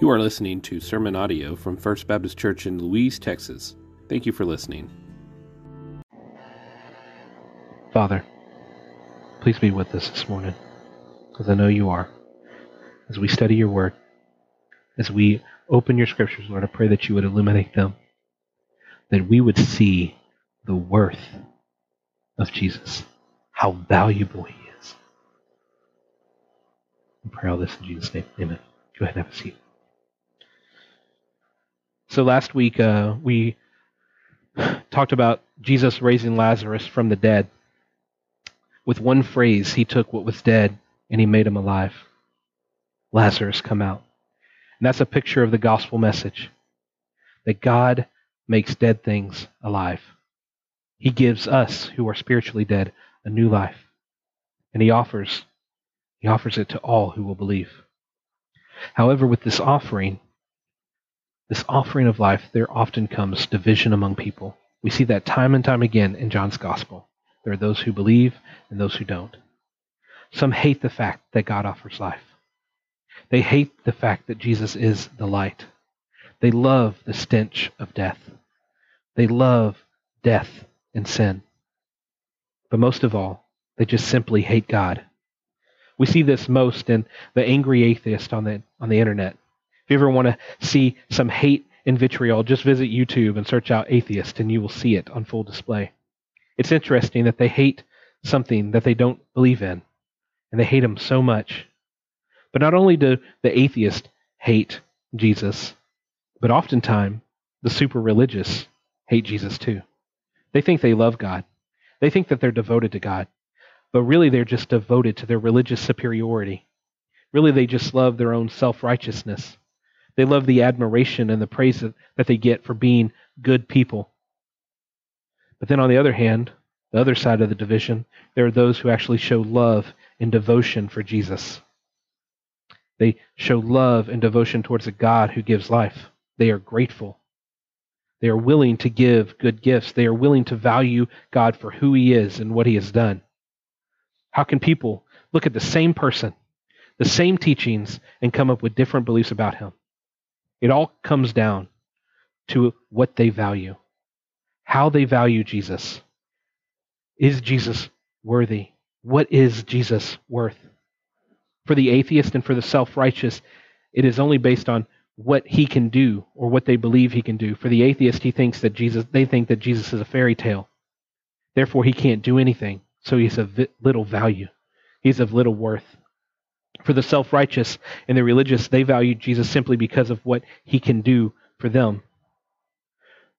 You are listening to sermon audio from First Baptist Church in Louise, Texas. Thank you for listening. Father, please be with us this morning, because I know you are. As we study your word, as we open your scriptures, Lord, I pray that you would illuminate them, that we would see the worth of Jesus, how valuable he is. I pray all this in Jesus' name. Amen. Go ahead and have a seat. So last week, we talked about Jesus raising Lazarus from the dead. With one phrase, he took what was dead and he made him alive. Lazarus, come out. And that's a picture of the gospel message, that God makes dead things alive. He gives us, who are spiritually dead, a new life. And he offers it to all who will believe. However, with this offering of life, there often comes division among people. We see that time and time again in John's gospel. There are those who believe and those who don't. Some hate the fact that God offers life. They hate the fact that Jesus is the light. They love the stench of death. They love death and sin. But most of all, they just simply hate God. We see this most in the angry atheist on the internet. If you ever want to see some hate and vitriol, just visit YouTube and search out atheist, and you will see it on full display. It's interesting that they hate something that they don't believe in, and they hate him so much. But not only do the atheists hate Jesus, but oftentimes the super religious hate Jesus too. They think they love God. They think that they're devoted to God, but really they're just devoted to their religious superiority. Really, they just love their own self-righteousness. They love the admiration and the praise that they get for being good people. But then on the other hand, the other side of the division, there are those who actually show love and devotion for Jesus. They show love and devotion towards a God who gives life. They are grateful. They are willing to give good gifts. They are willing to value God for who he is and what he has done. How can people look at the same person, the same teachings, and come up with different beliefs about him? It all comes down to what they value, how they value Jesus. Is Jesus worthy? What is Jesus worth? For the atheist and for the self-righteous, it is only based on what he can do or what they believe he can do. For the atheist, they think that Jesus is a fairy tale. Therefore, he can't do anything, so he's of little value. He's of little worth. For the self-righteous and the religious, they value Jesus simply because of what he can do for them.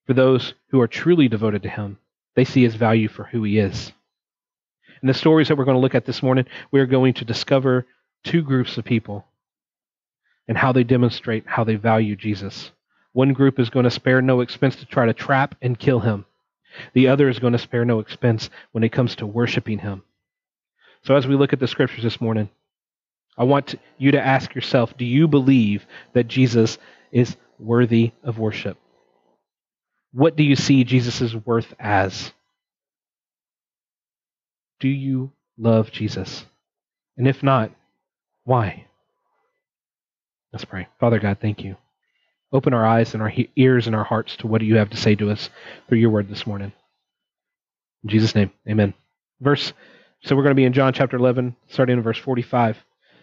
For those who are truly devoted to him, they see his value for who he is. In the stories that we're going to look at this morning, we are going to discover two groups of people and how they demonstrate how they value Jesus. One group is going to spare no expense to try to trap and kill him. The other is going to spare no expense when it comes to worshiping him. So as we look at the scriptures this morning, I want you to ask yourself, do you believe that Jesus is worthy of worship? What do you see Jesus' worth as? Do you love Jesus? And if not, why? Let's pray. Father God, thank you. Open our eyes and our ears and our hearts to what you have to say to us through your word this morning. In Jesus' name, amen. So we're going to be in John chapter 11, starting in verse 45.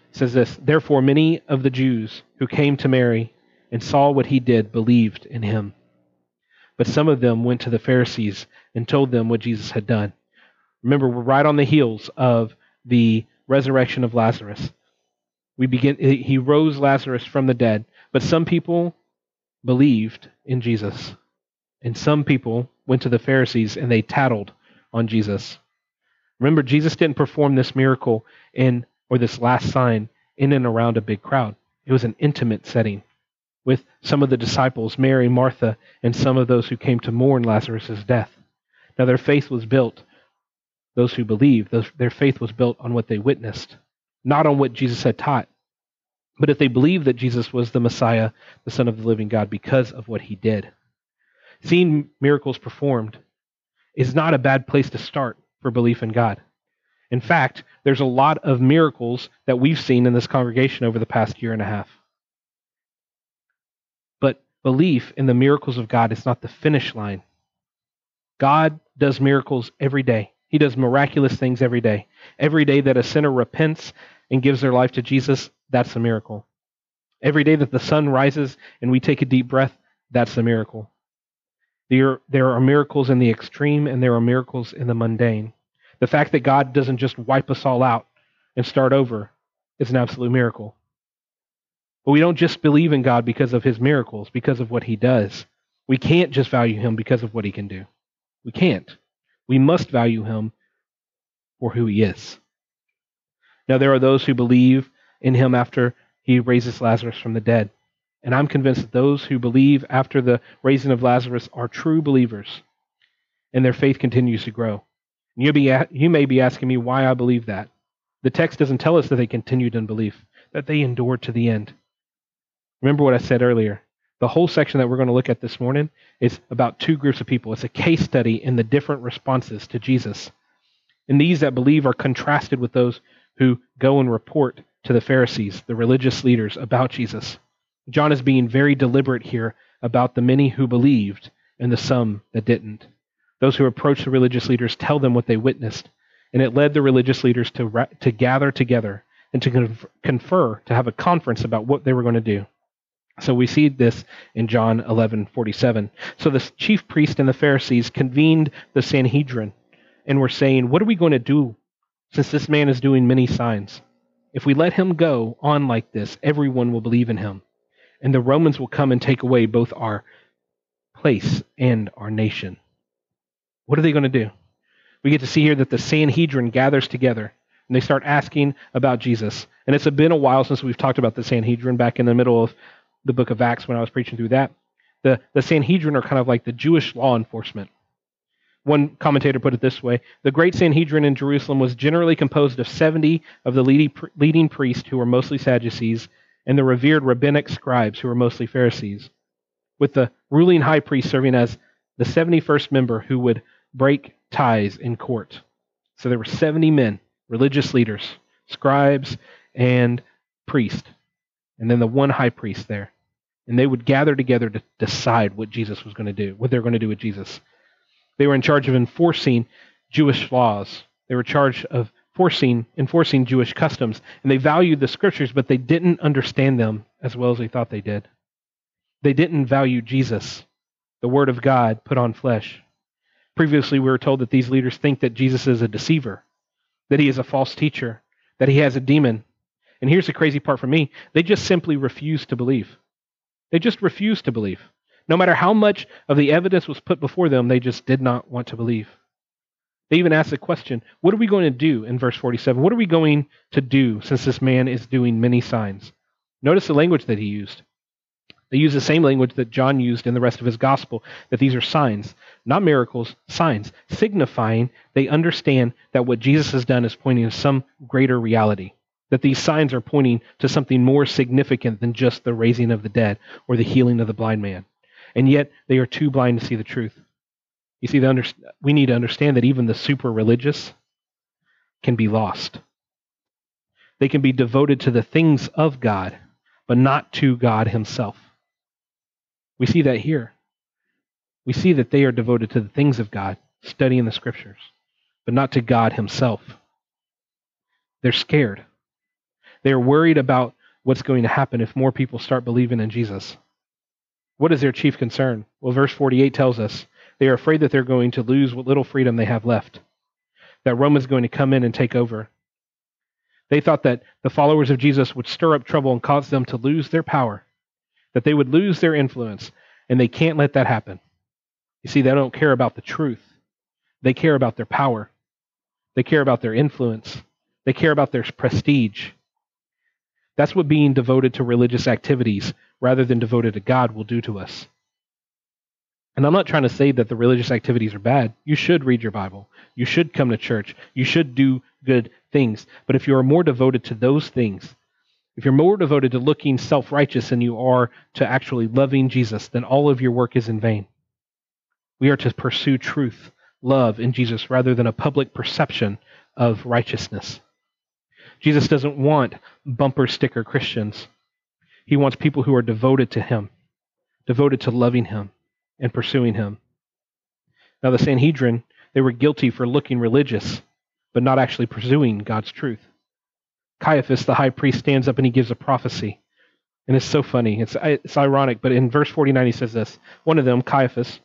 It says this: "Therefore many of the Jews who came to Mary and saw what he did believed in him. But some of them went to the Pharisees and told them what Jesus had done." Remember, we're right on the heels of the resurrection of Lazarus. He rose Lazarus from the dead, but some people believed in Jesus, and some people went to the Pharisees and they tattled on Jesus. Remember, Jesus didn't perform this miracle or this last sign in and around a big crowd. It was an intimate setting with some of the disciples, Mary, Martha, and some of those who came to mourn Lazarus' death. Now their faith was built, those who believed, their faith was built on what they witnessed, not on what Jesus had taught. But if they believed that Jesus was the Messiah, the Son of the living God, because of what he did. Seeing miracles performed is not a bad place to start for belief in God. In fact, there's a lot of miracles that we've seen in this congregation over the past year and a half. Belief in the miracles of God is not the finish line. God does miracles every day. He does miraculous things every day. Every day that a sinner repents and gives their life to Jesus, that's a miracle. Every day that the sun rises and we take a deep breath, that's a miracle. There are miracles in the extreme, and there are miracles in the mundane. The fact that God doesn't just wipe us all out and start over is an absolute miracle. But we don't just believe in God because of his miracles, because of what he does. We can't just value him because of what he can do. We can't. We must value him for who he is. Now, there are those who believe in him after he raises Lazarus from the dead. And I'm convinced that those who believe after the raising of Lazarus are true believers, and their faith continues to grow. And you may be asking me why I believe that. The text doesn't tell us that they continued in belief, that they endured to the end. Remember what I said earlier. The whole section that we're going to look at this morning is about two groups of people. It's a case study in the different responses to Jesus. And these that believe are contrasted with those who go and report to the Pharisees, the religious leaders, about Jesus. John is being very deliberate here about the many who believed and the some that didn't. Those who approach the religious leaders tell them what they witnessed, and it led the religious leaders to gather together and to confer, to have a conference about what they were going to do. So we see this in John 11:47. So the chief priest and the Pharisees convened the Sanhedrin and were saying, what are we going to do since this man is doing many signs? If we let him go on like this, everyone will believe in him, and the Romans will come and take away both our place and our nation. What are they going to do? We get to see here that the Sanhedrin gathers together, and they start asking about Jesus. And it's been a while since we've talked about the Sanhedrin, back in the middle of the book of Acts when I was preaching through that. The Sanhedrin are kind of like the Jewish law enforcement. One commentator put it this way: the great Sanhedrin in Jerusalem was generally composed of 70 of the leading priests, who were mostly Sadducees, and the revered rabbinic scribes, who were mostly Pharisees, with the ruling high priest serving as the 71st member, who would break ties in court. So there were 70 men, religious leaders, scribes, and priest, and then the one high priest there. And they would gather together to decide what Jesus was going to do, what they're going to do with Jesus. They were in charge of enforcing Jewish laws. They were in charge of enforcing Jewish customs. And they valued the scriptures, but they didn't understand them as well as they thought they did. They didn't value Jesus, the Word of God put on flesh. Previously, we were told that these leaders think that Jesus is a deceiver, that he is a false teacher, that he has a demon. And here's the crazy part for me. They just simply refuse to believe. They just refuse to believe. No matter how much of the evidence was put before them, they just did not want to believe. They even asked the question, what are we going to do in verse 47? What are we going to do since this man is doing many signs? Notice the language that he used. They use the same language that John used in the rest of his gospel, that these are signs, not miracles, signs, signifying they understand that what Jesus has done is pointing to some greater reality, that these signs are pointing to something more significant than just the raising of the dead or the healing of the blind man. And yet they are too blind to see the truth. You see, we need to understand that even the super religious can be lost. They can be devoted to the things of God, but not to God himself. We see that here. We see that they are devoted to the things of God, studying the scriptures, but not to God himself. They're scared. They are worried about what's going to happen if more people start believing in Jesus. What is their chief concern? Well, verse 48 tells us they are afraid that they're going to lose what little freedom they have left, that Rome is going to come in and take over. They thought that the followers of Jesus would stir up trouble and cause them to lose their power, that they would lose their influence, and they can't let that happen. You see, they don't care about the truth. They care about their power. They care about their influence. They care about their prestige. That's what being devoted to religious activities rather than devoted to God will do to us. And I'm not trying to say that the religious activities are bad. You should read your Bible. You should come to church. You should do good things. But if you are more devoted to those things, if you're more devoted to looking self-righteous than you are to actually loving Jesus, then all of your work is in vain. We are to pursue truth, love in Jesus, rather than a public perception of righteousness. Jesus doesn't want bumper sticker Christians. He wants people who are devoted to him, devoted to loving him and pursuing him. Now the Sanhedrin, they were guilty for looking religious, but not actually pursuing God's truth. Caiaphas, the high priest, stands up and he gives a prophecy. And it's so funny. It's ironic, but in verse 49 he says this. One of them, Caiaphas,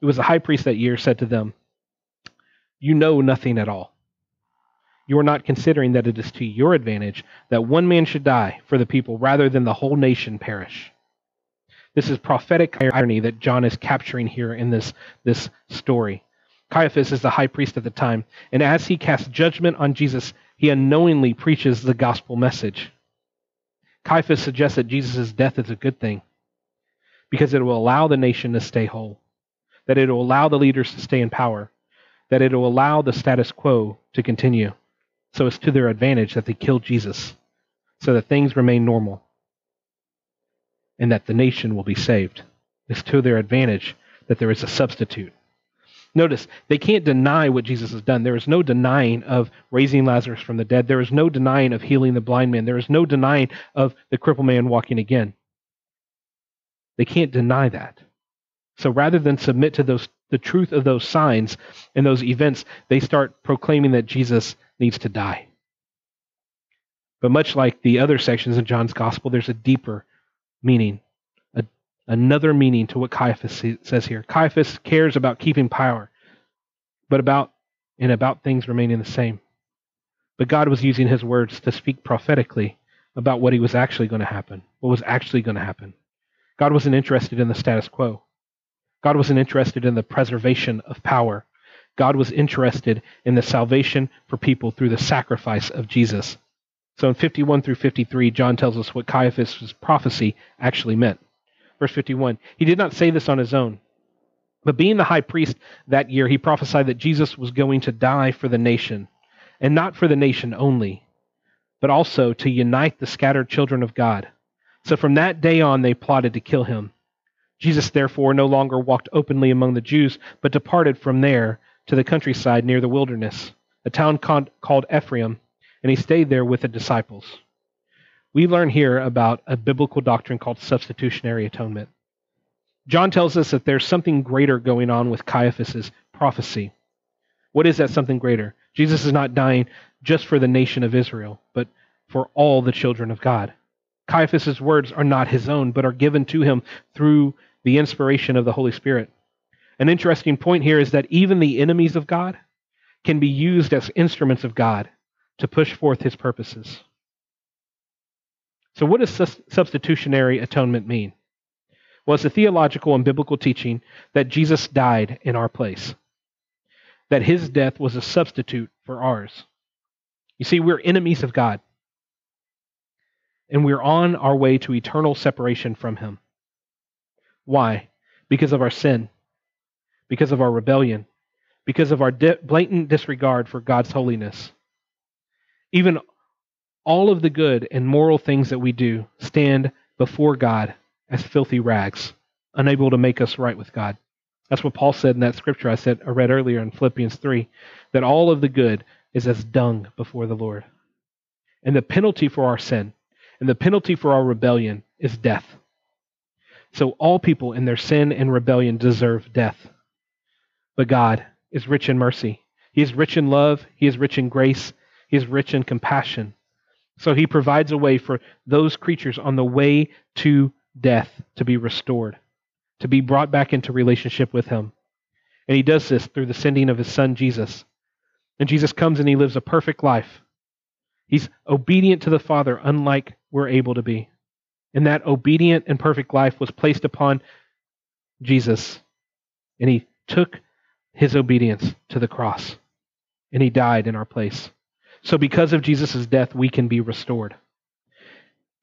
who was the high priest that year, said to them, "You know nothing at all. You are not considering that it is to your advantage that one man should die for the people rather than the whole nation perish." This is prophetic irony that John is capturing here in this story. Caiaphas is the high priest at the time, and as he casts judgment on Jesus, he unknowingly preaches the gospel message. Caiaphas suggests that Jesus' death is a good thing because it will allow the nation to stay whole, that it will allow the leaders to stay in power, that it will allow the status quo to continue. So it's to their advantage that they kill Jesus so that things remain normal and that the nation will be saved. It's to their advantage that there is a substitute. Notice, they can't deny what Jesus has done. There is no denying of raising Lazarus from the dead. There is no denying of healing the blind man. There is no denying of the crippled man walking again. They can't deny that. So rather than submit to the truth of those signs and those events, they start proclaiming that Jesus needs to die. But much like the other sections in John's gospel, there's a deeper meaning. Another meaning to what Caiaphas says here. Caiaphas cares about keeping power, but about things remaining the same. But God was using his words to speak prophetically about what was actually going to happen. God wasn't interested in the status quo. God wasn't interested in the preservation of power. God was interested in the salvation for people through the sacrifice of Jesus. So in 51 through 53, John tells us what Caiaphas' prophecy actually meant. Verse 51, he did not say this on his own, but being the high priest that year, he prophesied that Jesus was going to die for the nation, and not for the nation only, but also to unite the scattered children of God. So from that day on, they plotted to kill him. Jesus, therefore, no longer walked openly among the Jews, but departed from there to the countryside near the wilderness, a town called Ephraim, and he stayed there with the disciples. We learn here about a biblical doctrine called substitutionary atonement. John tells us that there's something greater going on with Caiaphas' prophecy. What is that something greater? Jesus is not dying just for the nation of Israel, but for all the children of God. Caiaphas' words are not his own, but are given to him through the inspiration of the Holy Spirit. An interesting point here is that even the enemies of God can be used as instruments of God to push forth his purposes. So what does substitutionary atonement mean? Well, it's a theological and biblical teaching that Jesus died in our place, that his death was a substitute for ours. You see, we're enemies of God, and we're on our way to eternal separation from him. Why? Because of our sin, because of our rebellion, because of our blatant disregard for God's holiness. Even all of the good and moral things that we do stand before God as filthy rags, unable to make us right with God. That's what Paul said in that scripture I read earlier in Philippians 3, that all of the good is as dung before the Lord. And the penalty for our sin and the penalty for our rebellion is death. So all people in their sin and rebellion deserve death. But God is rich in mercy. He is rich in love. He is rich in grace. He is rich in compassion. So he provides a way for those creatures on the way to death to be restored, to be brought back into relationship with him. And he does this through the sending of his son, Jesus. And Jesus comes and he lives a perfect life. He's obedient to the Father, unlike we're able to be. And that obedient and perfect life was placed upon Jesus. And he took his obedience to the cross. And he died in our place. So because of Jesus' death, we can be restored.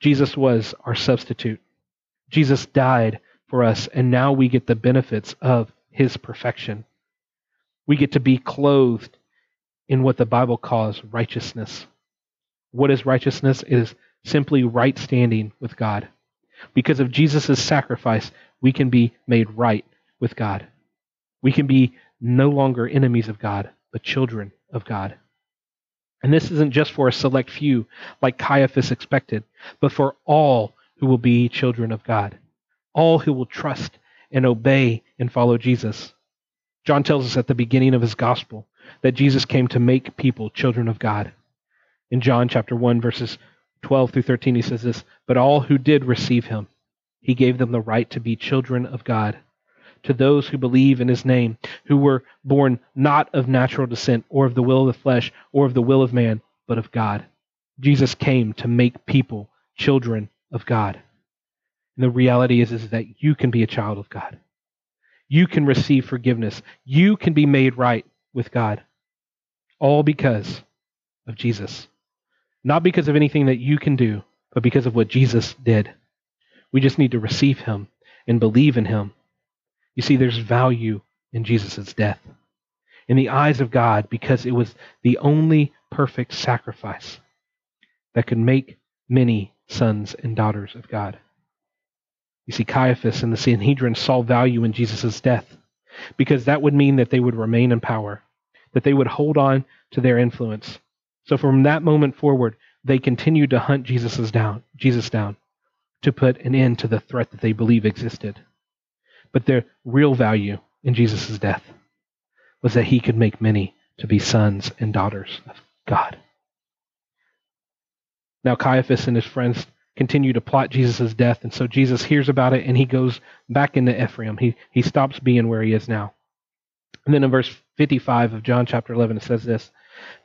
Jesus was our substitute. Jesus died for us, and now we get the benefits of his perfection. We get to be clothed in what the Bible calls righteousness. What is righteousness? It is simply right standing with God. Because of Jesus' sacrifice, we can be made right with God. We can be no longer enemies of God, but children of God. And this isn't just for a select few, like Caiaphas expected, but for all who will be children of God. all who will trust and obey and follow Jesus. John tells us at the beginning of his gospel that Jesus came to make people children of God. In John chapter 1, verses 12 through 13, he says this, "But all who did receive him, he gave them the right to be children of God, to those who believe in his name, who were born not of natural descent or of the will of the flesh or of the will of man, but of God." Jesus came to make people children of God. And the reality is that you can be a child of God. You can receive forgiveness. You can be made right with God. All because of Jesus. Not because of anything that you can do, but because of what Jesus did. We just need to receive him and believe in him. You see, there's value in Jesus' death. In the eyes of God, because it was the only perfect sacrifice that could make many sons and daughters of God. You see, Caiaphas and the Sanhedrin saw value in Jesus' death because that would mean that they would remain in power, that they would hold on to their influence. So from that moment forward, they continued to hunt Jesus down to put an end to the threat that they believe existed. But their real value in Jesus' death was that he could make many to be sons and daughters of God. Now Caiaphas and his friends continue to plot Jesus' death, and so Jesus hears about it, and he goes back into Ephraim. He stops being where he is now. And then in verse 55 of John chapter 11, it says this,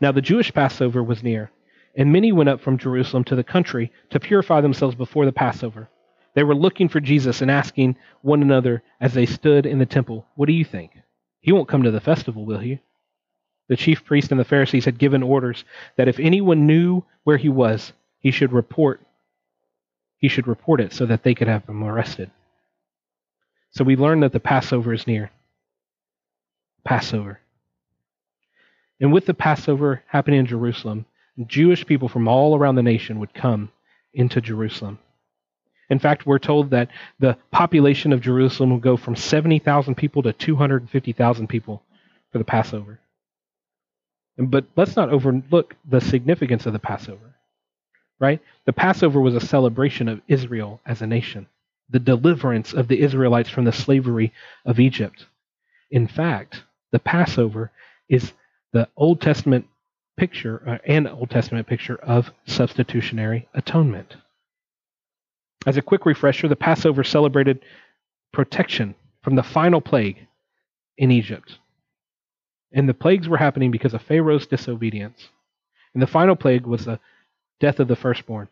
"Now the Jewish Passover was near, and many went up from Jerusalem to the country to purify themselves before the Passover. They were looking for Jesus and asking one another as they stood in the temple, 'What do you think? He won't come to the festival, will he?' The chief priests and the Pharisees had given orders that if anyone knew where he was, he should report it so that they could have him arrested." So we learn that the Passover is near. Passover. And with the Passover happening in Jerusalem, Jewish people from all around the nation would come into Jerusalem. In fact, we're told that the population of Jerusalem will go from 70,000 people to 250,000 people for the Passover. But let's not overlook the significance of the Passover. Right? The Passover was a celebration of Israel as a nation, the deliverance of the Israelites from the slavery of Egypt. In fact, the Passover is the Old Testament picture, of substitutionary atonement. As a quick refresher, the Passover celebrated protection from the final plague in Egypt. And the plagues were happening because of Pharaoh's disobedience. And the final plague was the death of the firstborn.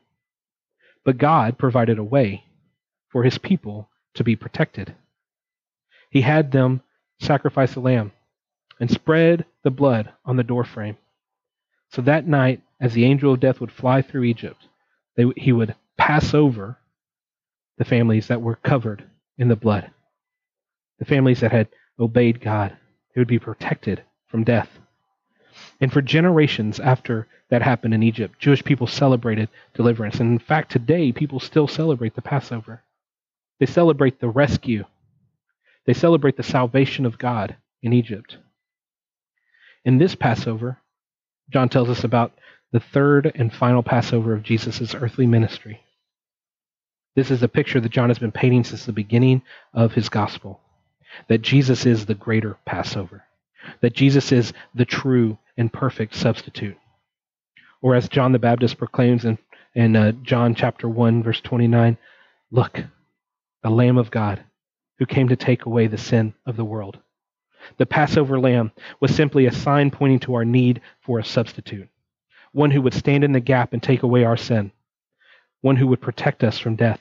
But God provided a way for his people to be protected. He had them sacrifice a lamb and spread the blood on the doorframe. So that night, as the angel of death would fly through Egypt, he would pass over the families that were covered in the blood. The families that had obeyed God, they would be protected from death. And for generations after that happened in Egypt, Jewish people celebrated deliverance. And in fact, today, people still celebrate the Passover. They celebrate the rescue. They celebrate the salvation of God in Egypt. In this Passover, John tells us about the third and final Passover of Jesus' earthly ministry. This is a picture that John has been painting since the beginning of his gospel, that Jesus is the greater Passover, that Jesus is the true and perfect substitute. Or as John the Baptist proclaims in John chapter 1, verse 29, "Look, the Lamb of God who came to take away the sin of the world." The Passover lamb was simply a sign pointing to our need for a substitute, one who would stand in the gap and take away our sin, one who would protect us from death,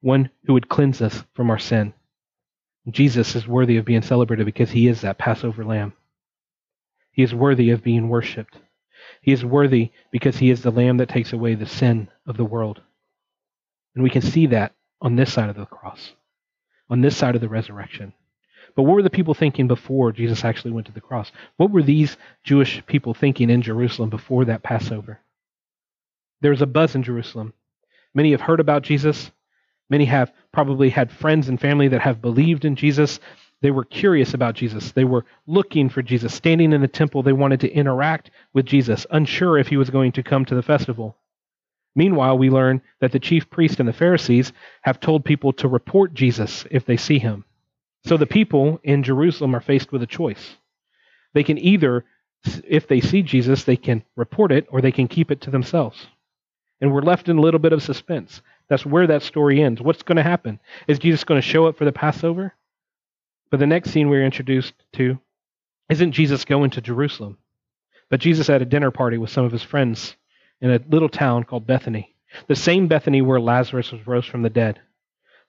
one who would cleanse us from our sin. Jesus is worthy of being celebrated because he is that Passover lamb. He is worthy of being worshipped. He is worthy because he is the lamb that takes away the sin of the world. And we can see that on this side of the cross, on this side of the resurrection. But what were the people thinking before Jesus actually went to the cross? What were these Jewish people thinking in Jerusalem before that Passover? There was a buzz in Jerusalem. Many have heard about Jesus. Many have probably had friends and family that have believed in Jesus. They were curious about Jesus. They were looking for Jesus. Standing in the temple, they wanted to interact with Jesus, unsure if he was going to come to the festival. Meanwhile, we learn that the chief priests and the Pharisees have told people to report Jesus if they see him. So the people in Jerusalem are faced with a choice. They can either, if they see Jesus, they can report it, or they can keep it to themselves. And we're left in a little bit of suspense. That's where that story ends. What's going to happen? Is Jesus going to show up for the Passover? But the next scene we're introduced to isn't Jesus going to Jerusalem, but Jesus at a dinner party with some of his friends in a little town called Bethany, the same Bethany where Lazarus was rose from the dead.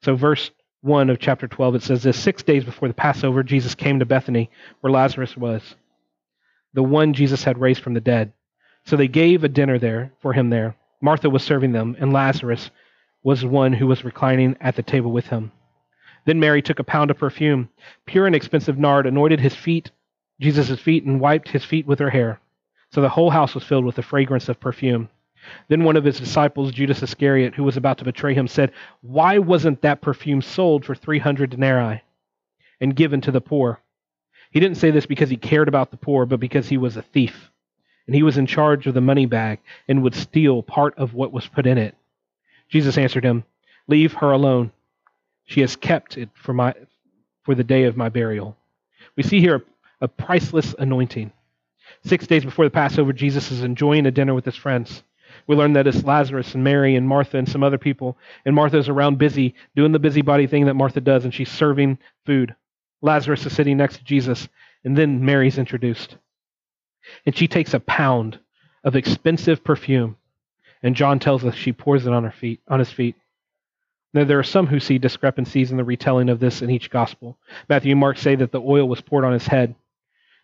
So verse 1 of chapter 12, it says this, 6 days before the Passover, Jesus came to Bethany where Lazarus was, the one Jesus had raised from the dead. So they gave a dinner there for him there. Martha was serving them, and Lazarus was one who was reclining at the table with him. Then Mary took a pound of perfume, pure and expensive nard, anointed his feet, Jesus' feet, and wiped his feet with her hair. So the whole house was filled with the fragrance of perfume. Then one of his disciples, Judas Iscariot, who was about to betray him, said, "Why wasn't that perfume sold for 300 denarii and given to the poor?" He didn't say this because he cared about the poor, but because he was a thief, and he was in charge of the money bag and would steal part of what was put in it. Jesus answered him, "Leave her alone. She has kept it for the day of my burial." We see here a priceless anointing. 6 days before the Passover, Jesus is enjoying a dinner with his friends. We learn that it's Lazarus and Mary and Martha and some other people, and Martha's around busy, doing the busybody thing that Martha does, and she's serving food. Lazarus is sitting next to Jesus, and then Mary's introduced. And she takes a pound of expensive perfume, and John tells us she pours it on his feet. Now, there are some who see discrepancies in the retelling of this in each gospel. Matthew and Mark say that the oil was poured on his head,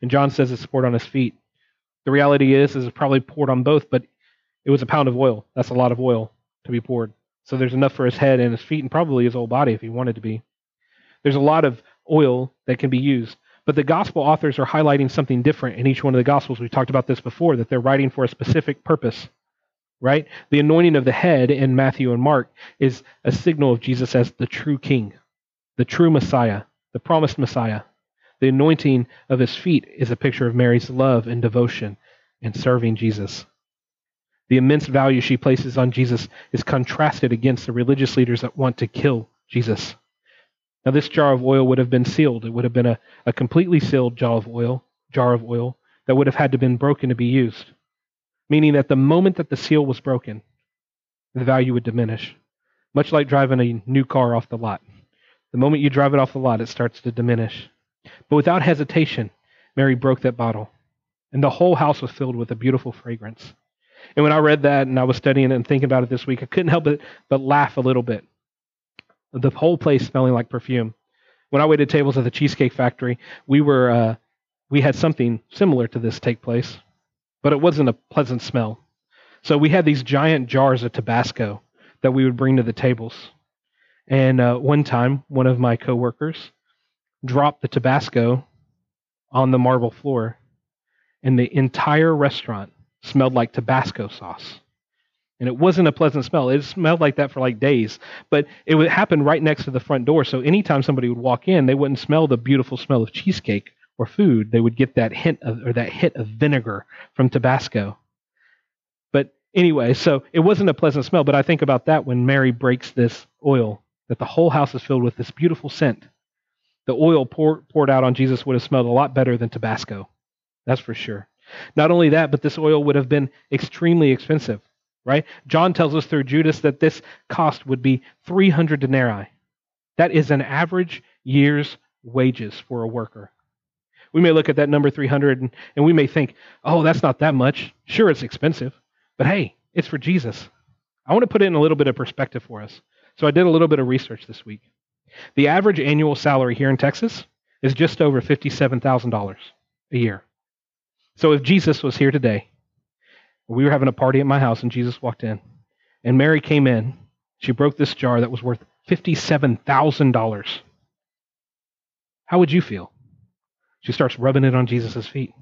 and John says it's poured on his feet. The reality is it's probably poured on both, but it was a pound of oil. That's a lot of oil to be poured. So there's enough for his head and his feet and probably his whole body if he wanted to be. There's a lot of oil that can be used, but the gospel authors are highlighting something different in each one of the gospels. We've talked about this before, that they're writing for a specific purpose. Right? The anointing of the head in Matthew and Mark is a signal of Jesus as the true king, the true Messiah, the promised Messiah. The anointing of his feet is a picture of Mary's love and devotion and serving Jesus. The immense value she places on Jesus is contrasted against the religious leaders that want to kill Jesus. Now, this jar of oil would have been sealed. It would have been a completely sealed jar of oil that would have had to have been broken to be used, meaning that the moment that the seal was broken, the value would diminish. Much like driving a new car off the lot. The moment you drive it off the lot, it starts to diminish. But without hesitation, Mary broke that bottle, and the whole house was filled with a beautiful fragrance. And when I read that and I was studying it and thinking about it this week, I couldn't help but laugh a little bit. The whole place smelling like perfume. When I waited tables at the Cheesecake Factory, we had something similar to this take place. But it wasn't a pleasant smell. So we had these giant jars of Tabasco that we would bring to the tables. And one time, one of my coworkers dropped the Tabasco on the marble floor, and the entire restaurant smelled like Tabasco sauce. And it wasn't a pleasant smell. It smelled like that for like days. But it would happen right next to the front door. So anytime somebody would walk in, they wouldn't smell the beautiful smell of cheesecake or food. They would get that hit of vinegar from Tabasco. But anyway, so it wasn't a pleasant smell, but I think about that when Mary breaks this oil, that the whole house is filled with this beautiful scent. The oil poured out on Jesus would have smelled a lot better than Tabasco. That's for sure. Not only that, but this oil would have been extremely expensive, right? John tells us through Judas that this cost would be 300 denarii. That is an average year's wages for a worker. We may look at that number 300 and we may think, oh, that's not that much. Sure, it's expensive, but hey, it's for Jesus. I want to put it in a little bit of perspective for us. So I did a little bit of research this week. The average annual salary here in Texas is just over $57,000 a year. So if Jesus was here today, we were having a party at my house and Jesus walked in and Mary came in. She broke this jar that was worth $57,000. How would you feel? She starts rubbing it on Jesus' feet.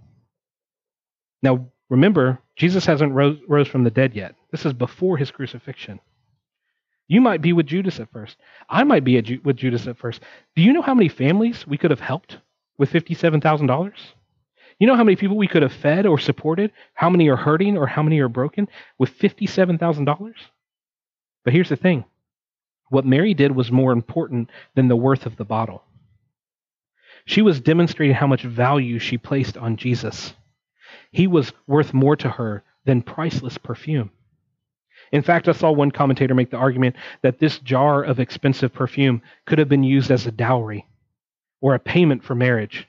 Now, remember, Jesus hasn't rose from the dead yet. This is before his crucifixion. You might be with Judas at first. I might be with Judas at first. Do you know how many families we could have helped with $57,000? You know how many people we could have fed or supported? How many are hurting or how many are broken with $57,000? But here's the thing. What Mary did was more important than the worth of the bottle. She was demonstrating how much value she placed on Jesus. He was worth more to her than priceless perfume. In fact, I saw one commentator make the argument that this jar of expensive perfume could have been used as a dowry or a payment for marriage.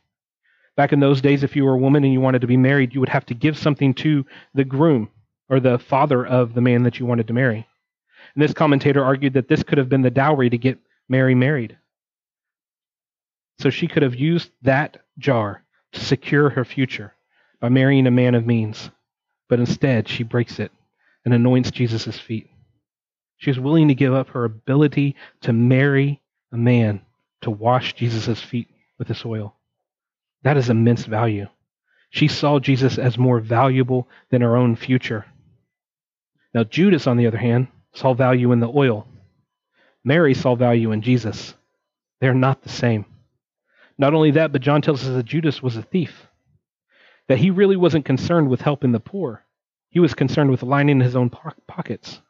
Back in those days, if you were a woman and you wanted to be married, you would have to give something to the groom or the father of the man that you wanted to marry. And this commentator argued that this could have been the dowry to get Mary married. So she could have used that jar to secure her future by marrying a man of means. But instead, she breaks it and anoints Jesus' feet. She was willing to give up her ability to marry a man to wash Jesus' feet with this oil. That is immense value. She saw Jesus as more valuable than her own future. Now, Judas, on the other hand, saw value in the oil. Mary saw value in Jesus. They're not the same. Not only that, but John tells us that Judas was a thief, that he really wasn't concerned with helping the poor. He was concerned with lining his own pockets.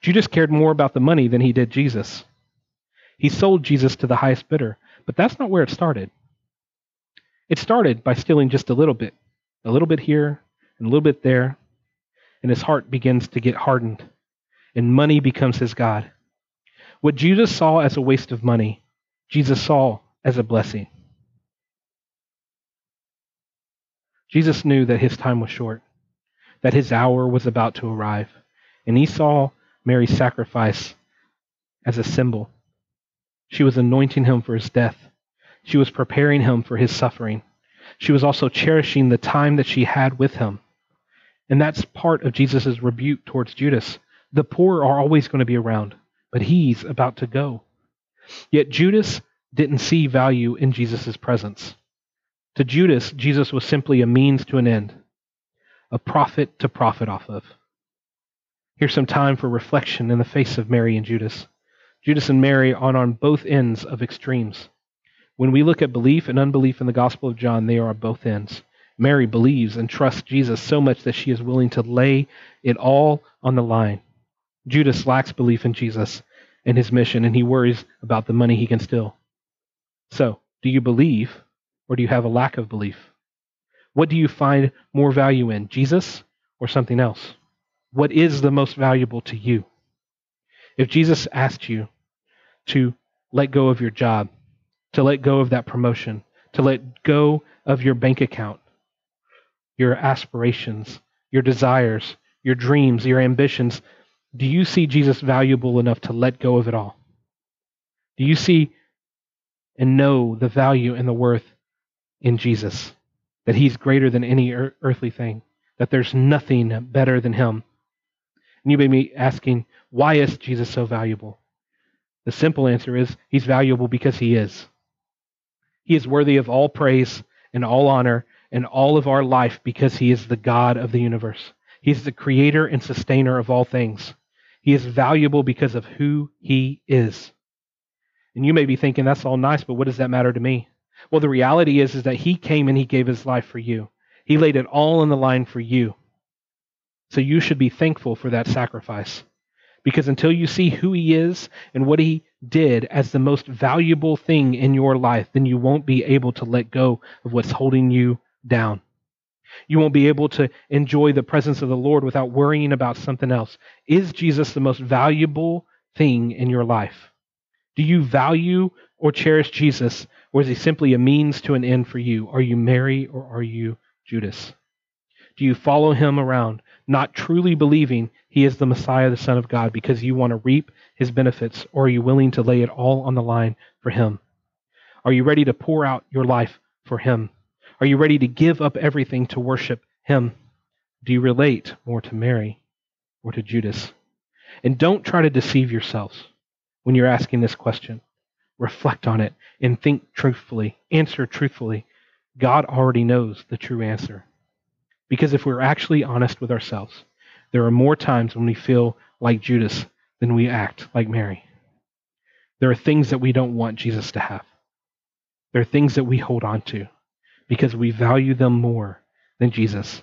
Judas cared more about the money than he did Jesus. He sold Jesus to the highest bidder, but that's not where it started. It started by stealing just a little bit here and a little bit there, and his heart begins to get hardened. And money becomes his God. What Judas saw as a waste of money, Jesus saw as a blessing. Jesus knew that his time was short, that his hour was about to arrive, and he saw Mary's sacrifice as a symbol. She was anointing him for his death. She was preparing him for his suffering. She was also cherishing the time that she had with him. And that's part of Jesus' rebuke towards Judas. The poor are always going to be around, but he's about to go. Yet Judas didn't see value in Jesus' presence. To Judas, Jesus was simply a means to an end, a profit to profit off of. Here's some time for reflection in the face of Mary and Judas. Judas and Mary are on both ends of extremes. When we look at belief and unbelief in the Gospel of John, they are on both ends. Mary believes and trusts Jesus so much that she is willing to lay it all on the line. Judas lacks belief in Jesus and his mission, and he worries about the money he can steal. So, do you believe, or do you have a lack of belief? What do you find more value in, Jesus or something else? What is the most valuable to you? If Jesus asked you to let go of your job, to let go of that promotion, to let go of your bank account, your aspirations, your desires, your dreams, your ambitions, do you see Jesus valuable enough to let go of it all? Do you see and know the value and the worth in Jesus? That he's greater than any earthly thing. That there's nothing better than him. And you may be asking, why is Jesus so valuable? The simple answer is, he's valuable because he is. He is worthy of all praise and all honor and all of our life because he is the God of the universe. He is the creator and sustainer of all things. He is valuable because of who he is. And you may be thinking, that's all nice, but what does that matter to me? Well, the reality is that he came and he gave his life for you. He laid it all on the line for you. So you should be thankful for that sacrifice. Because until you see who he is and what he did as the most valuable thing in your life, then you won't be able to let go of what's holding you down. You won't be able to enjoy the presence of the Lord without worrying about something else. Is Jesus the most valuable thing in your life? Do you value or cherish Jesus, or is he simply a means to an end for you? Are you Mary or are you Judas? Do you follow him around, not truly believing he is the Messiah, the Son of God, because you want to reap his benefits, or are you willing to lay it all on the line for him? Are you ready to pour out your life for him? Are you ready to give up everything to worship him? Do you relate more to Mary or to Judas? And don't try to deceive yourselves when you're asking this question. Reflect on it and think truthfully, answer truthfully. God already knows the true answer. Because if we're actually honest with ourselves, there are more times when we feel like Judas than we act like Mary. There are things that we don't want Jesus to have. There are things that we hold on to. because we value them more than Jesus.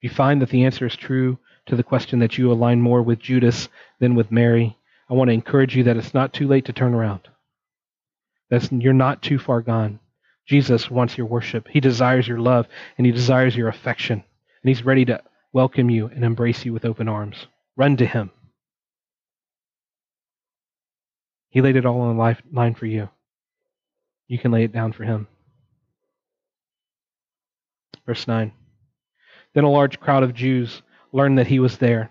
If you find that the answer is true to the question that you align more with Judas than with Mary, I want to encourage you that it's not too late to turn around. You're not too far gone. Jesus wants your worship. He desires your love, and he desires your affection. And he's ready to welcome you and embrace you with open arms. Run to him. He laid it all on the line for you. You can lay it down for him. Verse 9. Then a large crowd of Jews learned that he was there.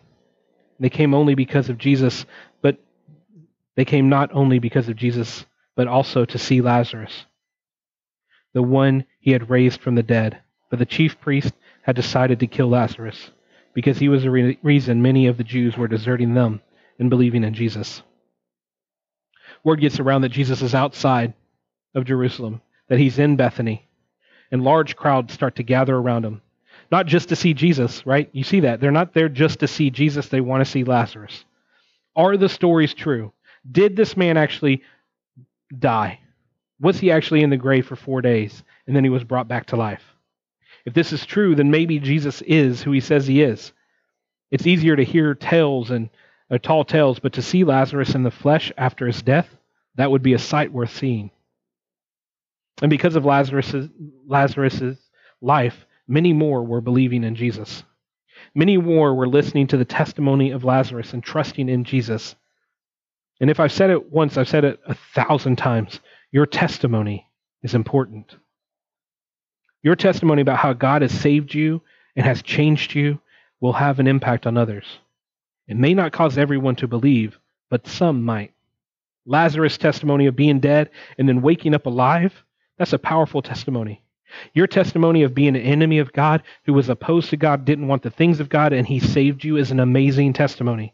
They came only because of Jesus, but they came not only because of Jesus, but also to see Lazarus, the one he had raised from the dead. But the chief priest had decided to kill Lazarus because he was the reason many of the Jews were deserting them and believing in Jesus. Word gets around that Jesus is outside of Jerusalem, that he's in Bethany, and large crowds start to gather around him. Not just to see Jesus, right? You see that. They're not there just to see Jesus. They want to see Lazarus. Are the stories true? Did this man actually die? Was he actually in the grave for 4 days, and then he was brought back to life? If this is true, then maybe Jesus is who he says he is. It's easier to hear tales and tall tales, but to see Lazarus in the flesh after his death, that would be a sight worth seeing. And because of Lazarus's life, many more were believing in Jesus. Many more were listening to the testimony of Lazarus and trusting in Jesus. And if I've said it once, I've said it 1,000 times. Your testimony is important. Your testimony about how God has saved you and has changed you will have an impact on others. It may not cause everyone to believe, but some might. Lazarus' testimony of being dead and then waking up alive, that's a powerful testimony. Your testimony of being an enemy of God, who was opposed to God, didn't want the things of God, and he saved you, is an amazing testimony.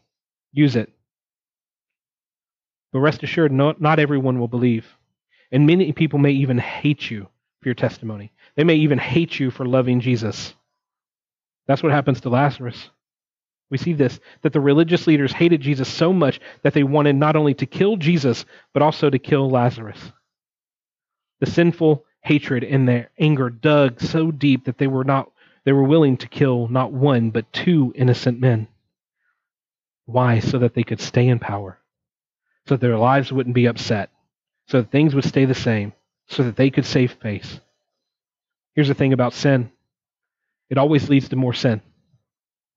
Use it. But rest assured, not everyone will believe. And many people may even hate you for your testimony. They may even hate you for loving Jesus. That's what happens to Lazarus. We see this, that the religious leaders hated Jesus so much that they wanted not only to kill Jesus, but also to kill Lazarus. The sinful hatred and their anger dug so deep that they were willing to kill not one, but 2 innocent men. Why? So that they could stay in power, so that their lives wouldn't be upset, so that things would stay the same, so that they could save face. Here's the thing about sin. It always leads to more sin.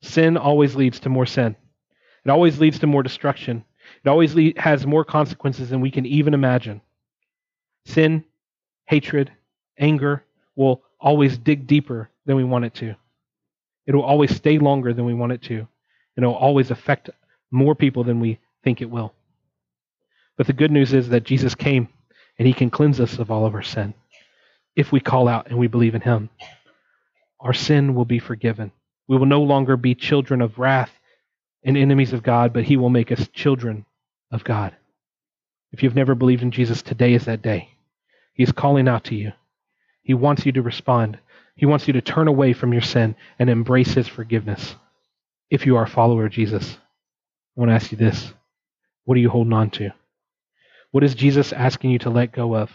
Sin always leads to more sin. It always leads to more destruction. It always has more consequences than we can even imagine. Sin, hatred, anger will always dig deeper than we want it to. It will always stay longer than we want it to. And it will always affect more people than we think it will. But the good news is that Jesus came and he can cleanse us of all of our sin. If we call out and we believe in him, our sin will be forgiven. We will no longer be children of wrath and enemies of God, but he will make us children of God. If you've never believed in Jesus, today is that day. He's calling out to you. He wants you to respond. He wants you to turn away from your sin and embrace his forgiveness. If you are a follower of Jesus, I want to ask you this. What are you holding on to? What is Jesus asking you to let go of?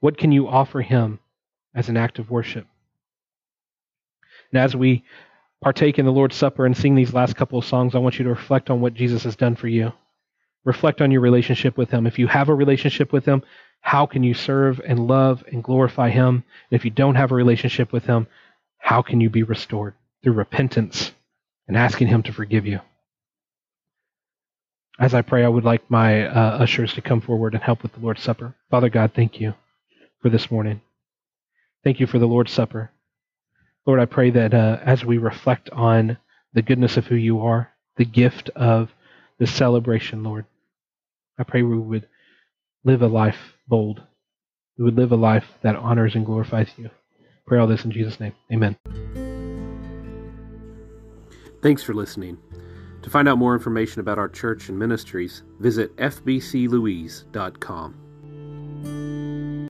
What can you offer him as an act of worship? And as we partake in the Lord's Supper and sing these last couple of songs, I want you to reflect on what Jesus has done for you. Reflect on your relationship with him. If you have a relationship with him, how can you serve and love and glorify him? And if you don't have a relationship with him, how can you be restored? Through repentance and asking him to forgive you. As I pray, I would like my ushers to come forward and help with the Lord's Supper. Father God, thank you for this morning. Thank you for the Lord's Supper. Lord, I pray that as we reflect on the goodness of who you are, the gift of the celebration, Lord, I pray we would live a life bold. We would live a life that honors and glorifies you. Pray all this in Jesus' name. Amen. Thanks for listening. To find out more information about our church and ministries, visit fbclouise.com.